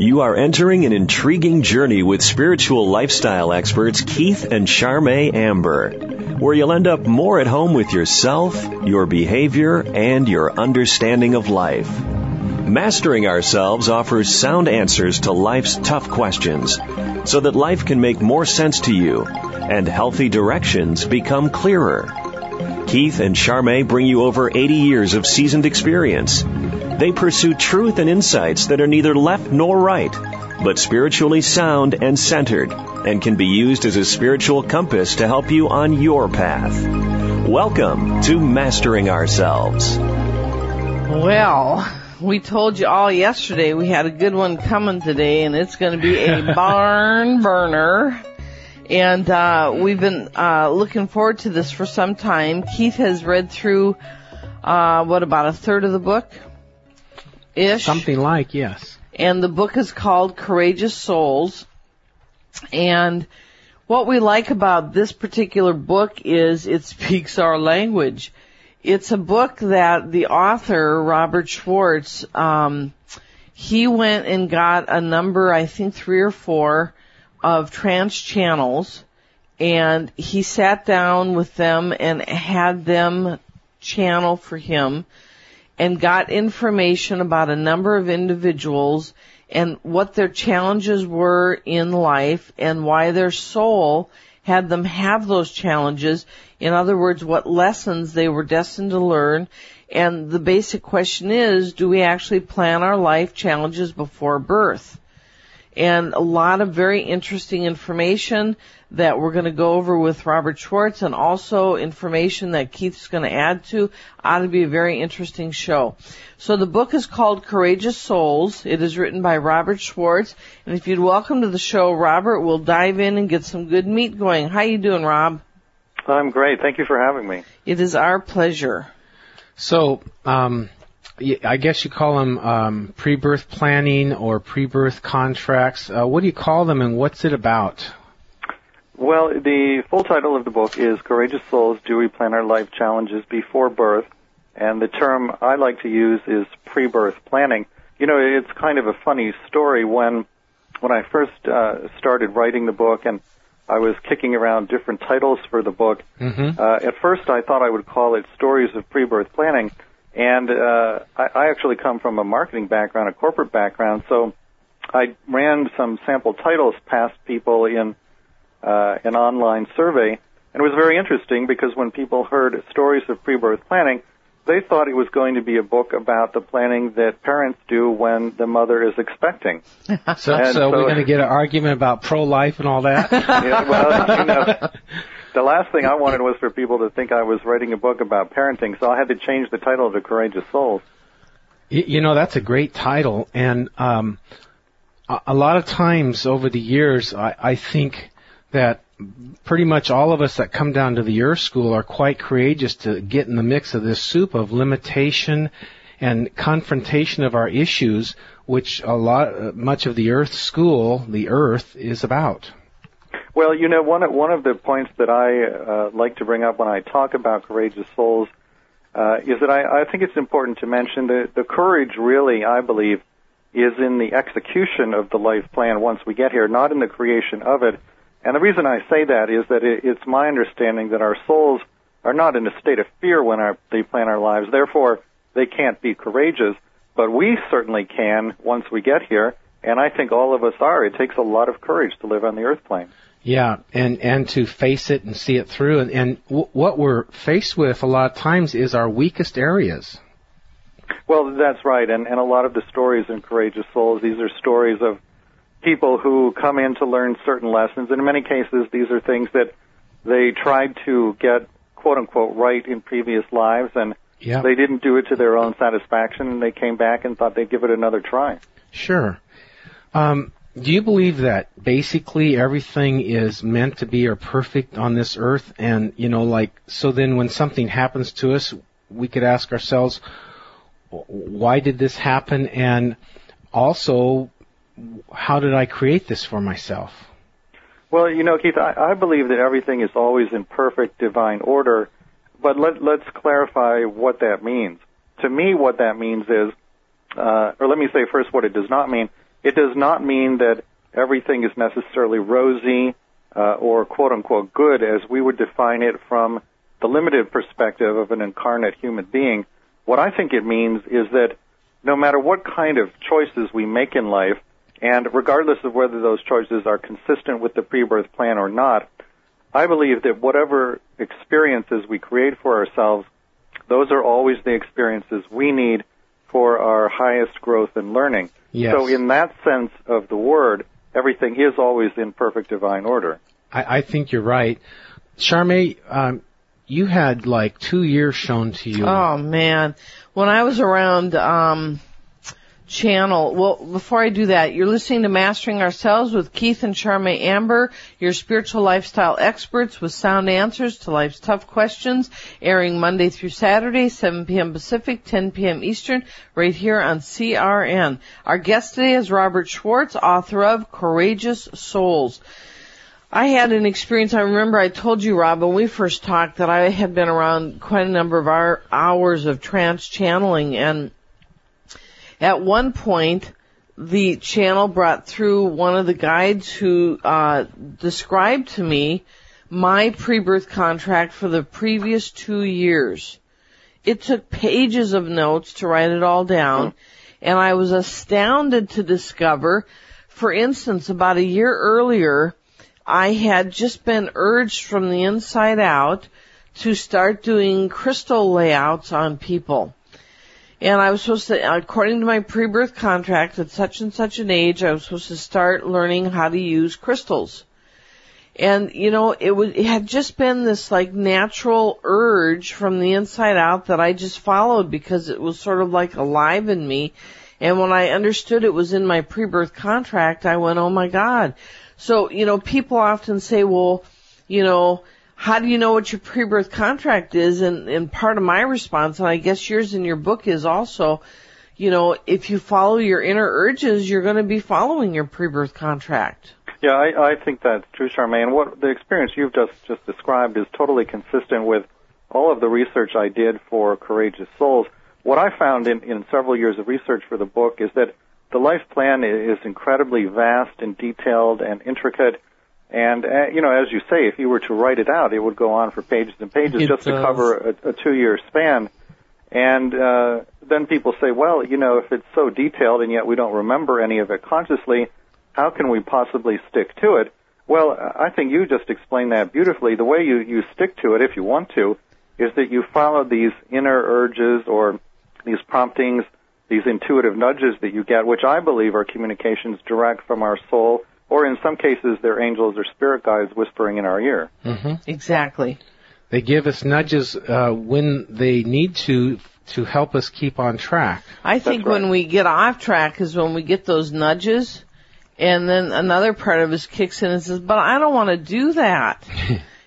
You are entering an intriguing journey with spiritual lifestyle experts Keith and Charmé Amber, where you'll end up more at home with yourself, your behavior, and your understanding of life. Mastering Ourselves offers sound answers to life's tough questions so that life can make more sense to you and healthy directions become clearer. Keith and Charmé bring you over 80 years of seasoned experience. They pursue truth and insights that are neither left nor right, but spiritually sound and centered, and can be used as a spiritual compass to help you on your path. Welcome to Mastering Ourselves. Well, we told you all yesterday we had a good one coming today, and it's going to be a barn burner. And we've been looking forward to this for some time. Keith has read through, about a third of the book? Ish. Something like, yes. And the book is called Courageous Souls. And what we like about this particular book is it speaks our language. It's a book that the author, Robert Schwartz, he went and got a number, I think 3 or 4, of trance channels, and he sat down with them and had them channel for him and got information about a number of individuals and what their challenges were in life and why their soul had them have those challenges. In other words, what lessons they were destined to learn. And the basic question is, do we actually plan our life challenges before birth? And a lot of very interesting information that we're going to go over with Robert Schwartz, and also information that Keith's going to add to. Ought to be a very interesting show. So the book is called Courageous Souls. It is written by Robert Schwartz. And if you'd welcome to the show, Robert, we'll dive in and get some good meat going. How you doing, Rob? I'm great. Thank you for having me. It is our pleasure. So, I guess you call them pre-birth planning or pre-birth contracts. What do you call them, and what's it about? Well, the full title of the book is Courageous Souls, Do We Plan Our Life Challenges Before Birth? And the term I like to use is pre-birth planning. You know, it's kind of a funny story. When I first started writing the book and I was kicking around different titles for the book, at first I thought I would call it Stories of Pre-Birth Planning. And I actually come from a marketing background, a corporate background, so I ran some sample titles past people in an online survey, and it was very interesting because when people heard Stories of Pre-Birth Planning, they thought it was going to be a book about the planning that parents do when the mother is expecting. So we're going to get an argument about pro-life and all that? Yeah, well, you know, the last thing I wanted was for people to think I was writing a book about parenting, so I had to change the title to Courageous Souls. You know, that's a great title, and a lot of times over the years, I think that pretty much all of us that come down to the Earth School are quite courageous to get in the mix of this soup of limitation and confrontation of our issues, which much of the Earth School, the Earth, is about. Well, you know, one of the points that I like to bring up when I talk about Courageous Souls is that I think it's important to mention that the courage really, I believe, is in the execution of the life plan once we get here, not in the creation of it. And the reason I say that is that it's my understanding that our souls are not in a state of fear when they plan our lives. Therefore, they can't be courageous, but we certainly can once we get here, and I think all of us are. It takes a lot of courage to live on the earth plane. Yeah, and to face it and see it through. And what we're faced with a lot of times is our weakest areas. Well, that's right. And a lot of the stories in Courageous Souls, these are stories of people who come in to learn certain lessons. And in many cases, these are things that they tried to get, quote-unquote, right in previous lives. And They didn't do it to their own satisfaction, and they came back and thought they'd give it another try. Sure. Do you believe that basically everything is meant to be or perfect on this earth? And, you know, like, so then when something happens to us, we could ask ourselves, why did this happen? And also, how did I create this for myself? Well, you know, Keith, I believe that everything is always in perfect divine order, but let's clarify what that means. To me, what that means is, or let me say first what it does not mean. It does not mean that everything is necessarily rosy or quote-unquote good as we would define it from the limited perspective of an incarnate human being. What I think it means is that no matter what kind of choices we make in life, and regardless of whether those choices are consistent with the pre-birth plan or not, I believe that whatever experiences we create for ourselves, those are always the experiences we need for our highest growth and learning. Yes. So in that sense of the word, everything is always in perfect divine order. I think you're right. Charmé, you had like 2 years shown to you. Oh, man. When I was around channel, well, before I do that, you're listening to Mastering Ourselves with Keith and Charmé Amber, your spiritual lifestyle experts with sound answers to life's tough questions, airing Monday through Saturday, 7 p.m. Pacific, 10 p.m. Eastern, right here on CRN. Our guest today is Robert Schwartz, author of Courageous Souls. I had an experience. I remember I told you, Rob, when we first talked, that I had been around quite a number of hours of trance channeling, and at one point the channel brought through one of the guides who described to me my pre-birth contract for the previous 2 years. It took pages of notes to write it all down, and I was astounded to discover, for instance, about a year earlier, I had just been urged from the inside out to start doing crystal layouts on people. And I was supposed to, according to my pre-birth contract, at such and such an age, I was supposed to start learning how to use crystals. And, you know, it had just been this, like, natural urge from the inside out that I just followed because it was sort of, like, alive in me. And when I understood it was in my pre-birth contract, I went, oh, my God. So, you know, people often say, well, you know, how do you know what your pre-birth contract is? And part of my response, and I guess yours in your book is also, you know, if you follow your inner urges, you're going to be following your pre-birth contract. Yeah, I think that's true, Charmé. And what the experience you've just described is totally consistent with all of the research I did for Courageous Souls. What I found in several years of research for the book is that the life plan is incredibly vast and detailed and intricate, and, you know, as you say, if you were to write it out, it would go on for pages and pages to cover a two-year span. And then people say, well, you know, if it's so detailed and yet we don't remember any of it consciously, how can we possibly stick to it? Well, I think you just explained that beautifully. The way you stick to it, if you want to, is that you follow these inner urges or these promptings, these intuitive nudges that you get, which I believe are communications direct from our soul, or in some cases they're angels or spirit guides whispering in our ear. Mm-hmm. Exactly. They give us nudges when they need to help us keep on track. I think right. When we get off track is when we get those nudges, and then another part of us kicks in and says, but I don't want to do that.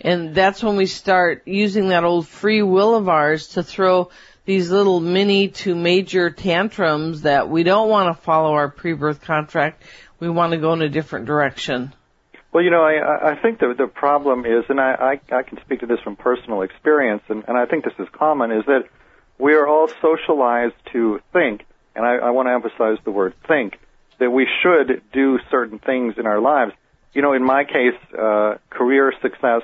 And that's when we start using that old free will of ours to throw these little mini to major tantrums that we don't want to follow our pre-birth contract. We want to go in a different direction. Well, you know, I think the problem is, and I can speak to this from personal experience, and I think this is common, is that we are all socialized to think, and I want to emphasize the word think, that we should do certain things in our lives. You know, in my case, career success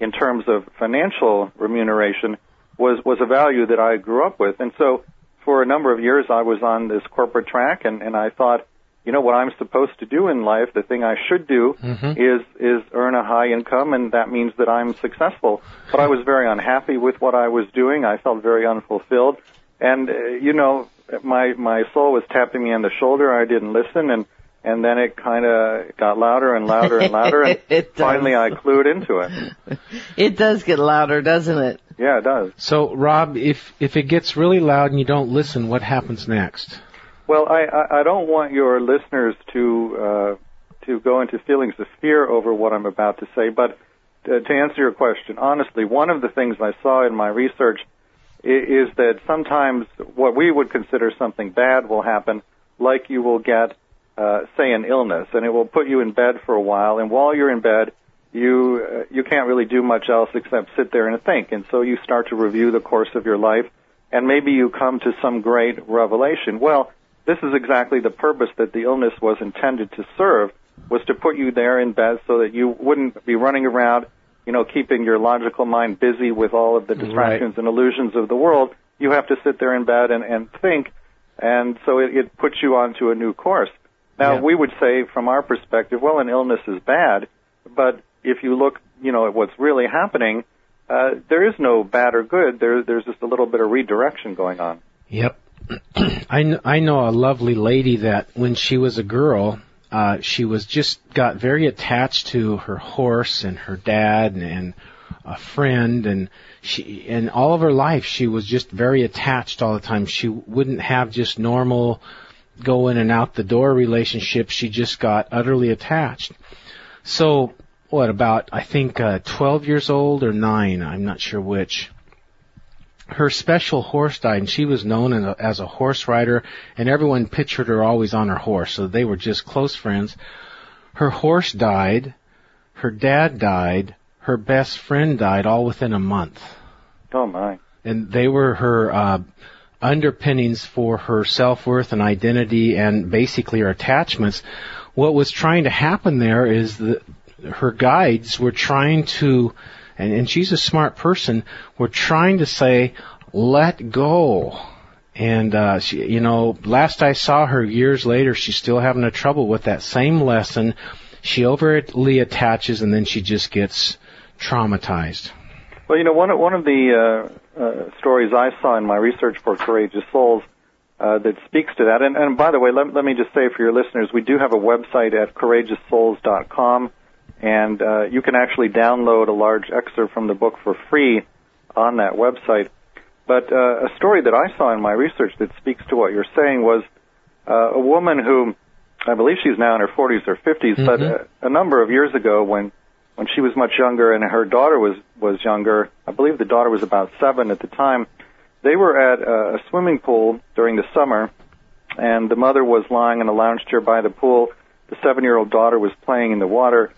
in terms of financial remuneration was a value that I grew up with. And so for a number of years I was on this corporate track, and I thought, you know, what I'm supposed to do in life, the thing I should do is earn a high income, and that means that I'm successful. But I was very unhappy with what I was doing. I felt very unfulfilled. And, you know, my soul was tapping me on the shoulder. I didn't listen, and then it kind of got louder and louder and louder, and finally I clued into it. It does get louder, doesn't it? Yeah, it does. So, Rob, if it gets really loud and you don't listen, what happens next? Well, I don't want your listeners to go into feelings of fear over what I'm about to say, but to answer your question, honestly, one of the things I saw in my research is that sometimes what we would consider something bad will happen, like you will get, say, an illness, and it will put you in bed for a while, and while you're in bed, you can't really do much else except sit there and think, and so you start to review the course of your life, and maybe you come to some great revelation. Well, This is exactly the purpose that the illness was intended to serve, was to put you there in bed so that you wouldn't be running around, you know, keeping your logical mind busy with all of the distractions and illusions of the world. You have to sit there in bed and think, and so it puts you onto a new course. Now, we would say from our perspective, well, an illness is bad, but if you look, you know, at what's really happening, there is no bad or good. There's just a little bit of redirection going on. Yep. I know a lovely lady that when she was a girl, she was just got very attached to her horse and her dad and a friend, and she, and all of her life she was just very attached all the time. She wouldn't have just normal go in and out the door relationships. She just got utterly attached. So what about, I think, 12 years old or 9, I'm not sure which, her special horse died, and she was known as a horse rider, and everyone pictured her always on her horse, so they were just close friends. Her horse died, her dad died, her best friend died, all within a month. Oh, my. And they were her underpinnings for her self-worth and identity and basically her attachments. What was trying to happen there is that her guides were trying to, and she's a smart person, were trying to say, let go. And, she, you know, last I saw her years later, she's still having trouble with that same lesson. She overly attaches, and then she just gets traumatized. Well, you know, one of the stories I saw in my research for Courageous Souls that speaks to that, and by the way, let me just say for your listeners, we do have a website at CourageousSouls.com, and you can actually download a large excerpt from the book for free on that website. But a story that I saw in my research that speaks to what you're saying was a woman who, I believe she's now in her 40s or 50s, but a number of years ago when she was much younger and her daughter was younger, I believe the daughter was about 7 at the time, they were at a swimming pool during the summer, and the mother was lying in a lounge chair by the pool. The 7-year-old daughter was playing in the water.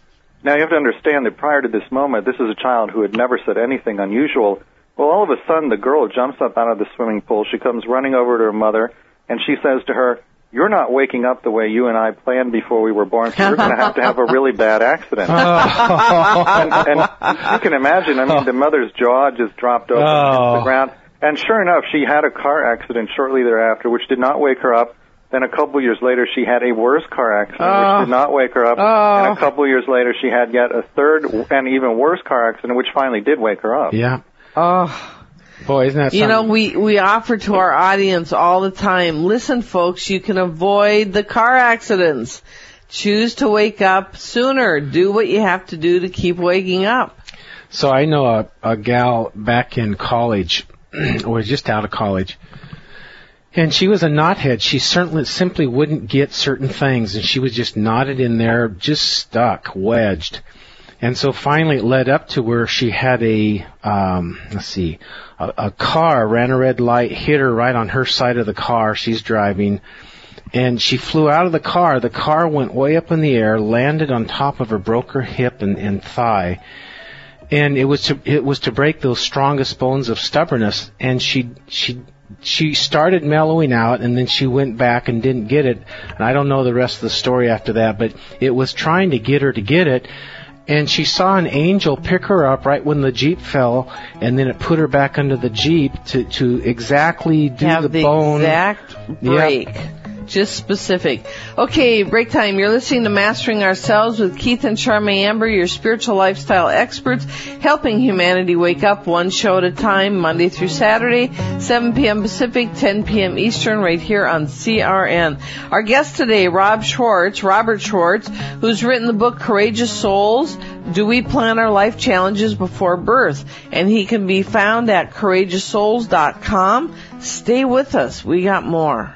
Now, you have to understand that prior to this moment, this is a child who had never said anything unusual. Well, all of a sudden, the girl jumps up out of the swimming pool. She comes running over to her mother, and she says to her, "You're not waking up the way you and I planned before we were born, so you're going to have a really bad accident." And you can imagine, I mean, the mother's jaw just dropped open to the ground. And sure enough, she had a car accident shortly thereafter, which did not wake her up. Then a couple years later, she had a worse car accident, which did not wake her up. And a couple years later, she had yet a third and even worse car accident, which finally did wake her up. Yeah. Boy, isn't that something? You know, we offer to our audience all the time, listen, folks, you can avoid the car accidents. Choose to wake up sooner. Do what you have to do to keep waking up. So I know a gal back in college, or just out of college, and she was a knothead. She certainly simply wouldn't get certain things, and she was just knotted in there, just stuck, wedged. And so finally it led up to where she had a car ran a red light, hit her right on her side of the car. She's driving, and she flew out of the car. The car went way up in the air, landed on top of her, broke her hip and thigh. And it was to break those strongest bones of stubbornness. And she started mellowing out, and then she went back and didn't get it. And I don't know the rest of the story after that, but it was trying to get her to get it. And she saw an angel pick her up right when the Jeep fell, and then it put her back under the Jeep to exactly do have the bone. Exact break. Yep. Just specific. Okay, break time. You're listening to Mastering Ourselves with Keith and Charmé Amber, your spiritual lifestyle experts, helping humanity wake up one show at a time, Monday through Saturday, 7 p.m. Pacific, 10 p.m. Eastern, right here on CRN. Our guest today, Robert Schwartz, who's written the book Courageous Souls, Do We Plan Our Life Challenges Before Birth? And he can be found at CourageousSouls.com. Stay with us. We got more.